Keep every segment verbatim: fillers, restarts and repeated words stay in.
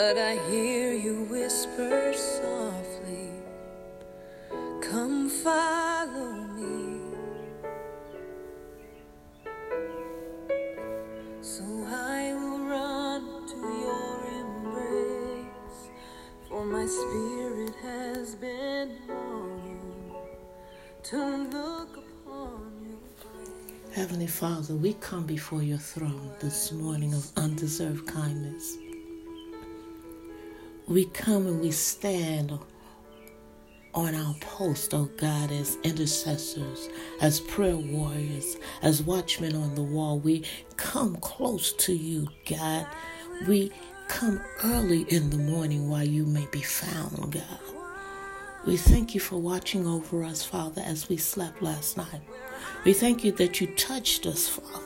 But I hear you whisper softly, come follow me. So I will run to your embrace, for my spirit has been longing to look upon you. Heavenly Father, we come before your throne this morning of undeserved kindness. We come and we stand on our post, oh God, as intercessors, as prayer warriors, as watchmen on the wall. We come close to you, God. We come early in the morning while you may be found, God. We thank you for watching over us, Father, as we slept last night. We thank you that you touched us, Father,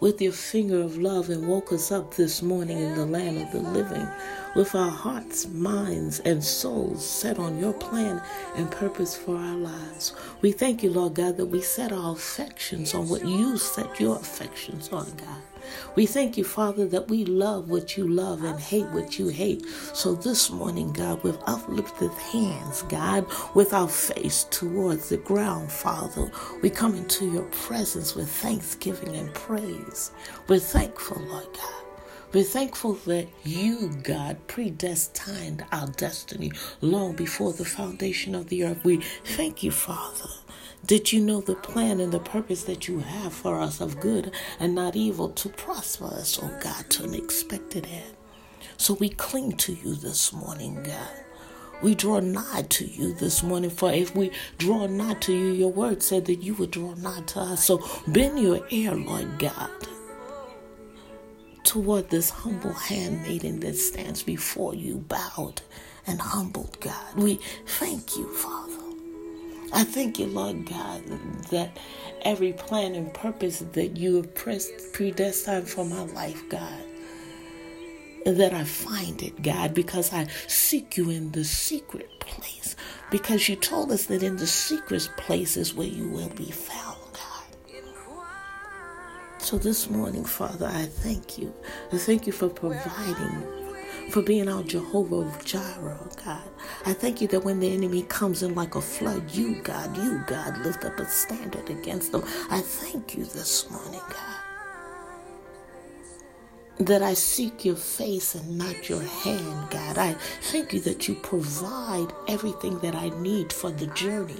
with your finger of love and woke us up this morning in the land of the living, with our hearts, minds, and souls set on your plan and purpose for our lives. We thank you, Lord God, that we set our affections on what you set your affections on, God. We thank you, Father, that we love what you love and hate what you hate. So this morning, God, with uplifted hands, God, with our face towards the ground, Father, we come into your presence with thanksgiving and praise. We're thankful, Lord God. We're thankful that you, God, predestined our destiny long before the foundation of the earth. We thank you, Father. Did you know the plan and the purpose that you have for us of good and not evil, to prosper us, oh God, to an expected end? So we cling to you this morning, God. We draw nigh to you this morning, for if we draw nigh to you, your word said that you would draw nigh to us. So bend your ear, Lord God, toward this humble handmaiden that stands before you, bowed and humbled, God. We thank you, Father. I thank you, Lord God, that every plan and purpose that you have predestined for my life, God, that I find it, God, because I seek you in the secret place, because you told us that in the secret place is where you will be found. So this morning, Father, I thank you. I thank you for providing, for being our Jehovah Jireh, God. I thank you that when the enemy comes in like a flood, you, God, you, God, lift up a standard against them. I thank you this morning, God, that I seek your face and not your hand, God. I thank you that you provide everything that I need for the journey,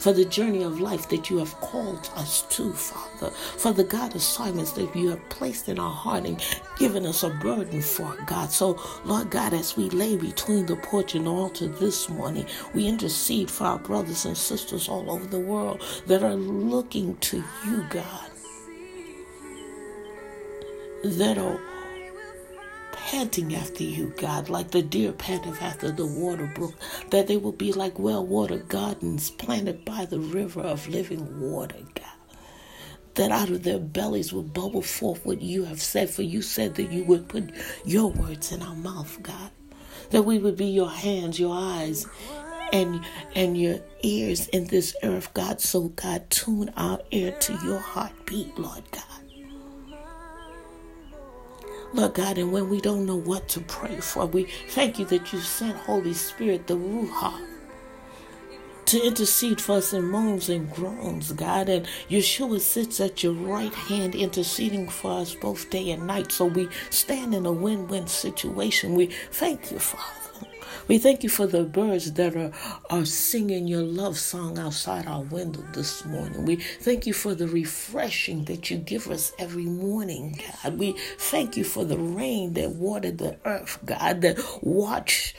for the journey of life that you have called us to, Father, for the God assignments that you have placed in our heart and given us a burden for, God. So, Lord God, as we lay between the porch and the altar this morning, we intercede for our brothers and sisters all over the world that are looking to you, God, that are panting after you, God, like the deer panteth after the water brook, that they will be like well-watered gardens planted by the river of living water, God, that out of their bellies will bubble forth what you have said, for you said that you would put your words in our mouth, God, that we would be your hands, your eyes, and and your ears in this earth, God. So, God, tune our ear to your heartbeat, Lord God. Lord God, and when we don't know what to pray for, we thank you that you sent Holy Spirit, the Ruha, to intercede for us in moans and groans, God. And Yeshua sits at your right hand interceding for us both day and night. So we stand in a win-win situation. We thank you, Father. We thank you for the birds that are, are singing your love song outside our window this morning. We thank you for the refreshing that you give us every morning, God. We thank you for the rain that watered the earth, God, that watched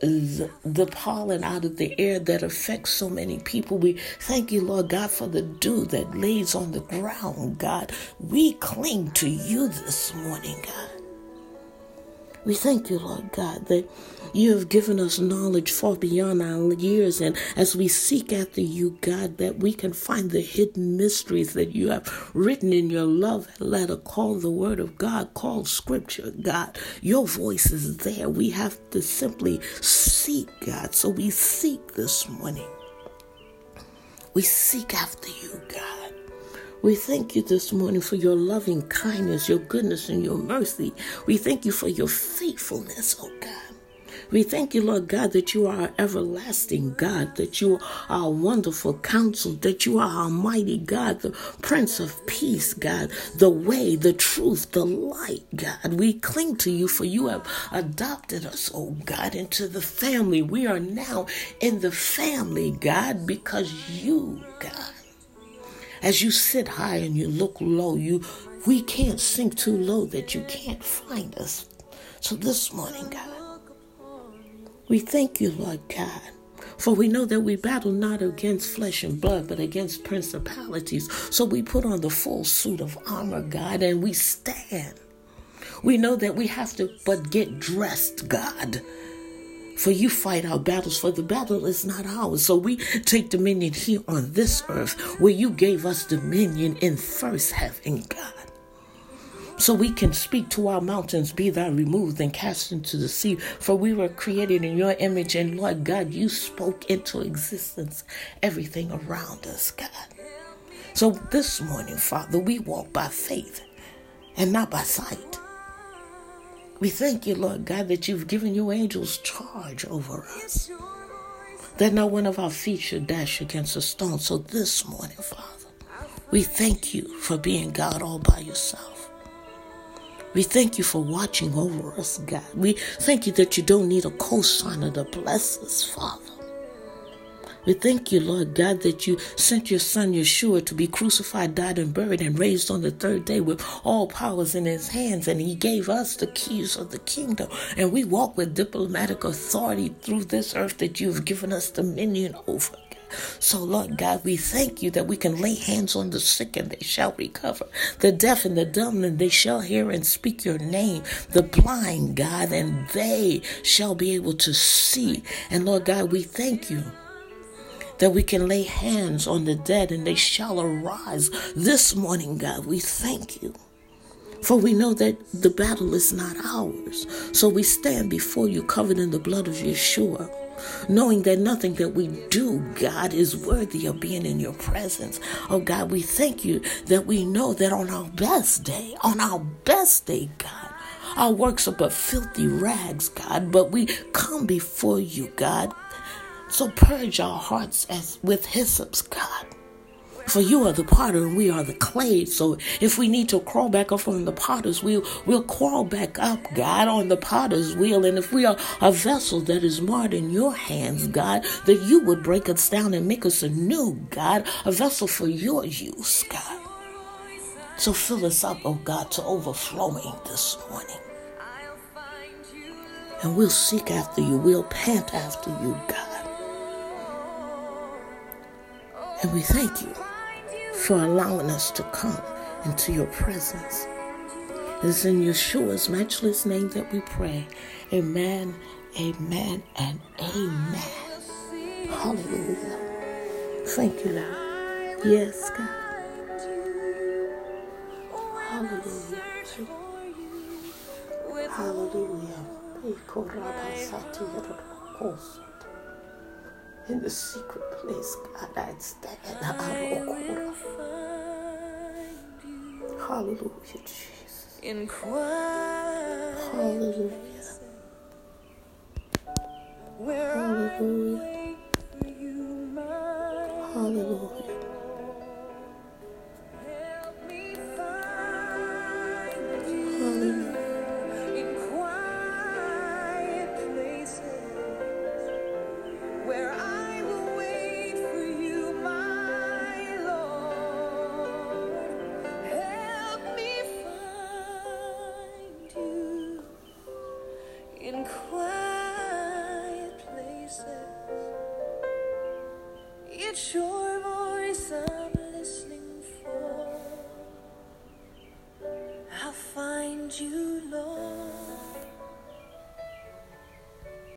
the, the pollen out of the air that affects so many people. We thank you, Lord God, for the dew that lays on the ground, God. We cling to you this morning, God. We thank you, Lord God, that you have given us knowledge far beyond our years. And as we seek after you, God, that we can find the hidden mysteries that you have written in your love letter, called the word of God, called scripture, God. Your voice is there. We have to simply seek, God. So we seek this morning. We seek after you, God. We thank you this morning for your loving kindness, your goodness, and your mercy. We thank you for your faithfulness, oh God. We thank you, Lord God, that you are our everlasting God, that you are our wonderful counsel, that you are our mighty God, the Prince of Peace, God, the way, the truth, the light, God. We cling to you, for you have adopted us, oh God, into the family. We are now in the family, God, because you, God, as you sit high and you look low, you we can't sink too low that you can't find us. So this morning, God, we thank you, Lord God, for we know that we battle not against flesh and blood, but against principalities. So we put on the full suit of armor, God, and we stand. We know that we have to but get dressed, God, for you fight our battles, for the battle is not ours. So we take dominion here on this earth where you gave us dominion in first heaven, God. So we can speak to our mountains, be thou removed and cast into the sea. For we were created in your image, and Lord God, you spoke into existence everything around us, God. So this morning, Father, we walk by faith and not by sight. We thank you, Lord God, that you've given your angels charge over us, that not one of our feet should dash against a stone. So this morning, Father, we thank you for being God all by yourself. We thank you for watching over us, God. We thank you that you don't need a cosigner to bless us, Father. We thank you, Lord God, that you sent your son, Yeshua, to be crucified, died, and buried, and raised on the third day with all powers in his hands. And he gave us the keys of the kingdom. And we walk with diplomatic authority through this earth that you've given us dominion over. So, Lord God, we thank you that we can lay hands on the sick and they shall recover. The deaf and the dumb and they shall hear and speak your name. The blind, God, and they shall be able to see. And, Lord God, we thank you that we can lay hands on the dead and they shall arise. This morning, God, we thank you. For we know that the battle is not ours. So we stand before you covered in the blood of Yeshua, knowing that nothing that we do, God, is worthy of being in your presence. Oh, God, we thank you that we know that on our best day, on our best day, God, our works are but filthy rags, God, but we come before you, God. So purge our hearts as with hyssops, God. For you are the potter and we are the clay. So if we need to crawl back up on the potter's wheel, we'll crawl back up, God, on the potter's wheel. And if we are a vessel that is marred in your hands, God, that you would break us down and make us anew, God, a vessel for your use, God. So fill us up, oh God, to overflowing this morning. And we'll seek after you. We'll pant after you, God. And we thank you for allowing us to come into your presence. It is in Yeshua's matchless name that we pray. Amen, amen, and amen. Hallelujah. Thank you, Lord. Yes, God. Hallelujah. Hallelujah. In the secret place, God, I stand. Hallelujah, Jesus. In Christ. Hallelujah. Hallelujah. Hallelujah. In quiet places, it's your voice I'm listening for. I'll find you, Lord.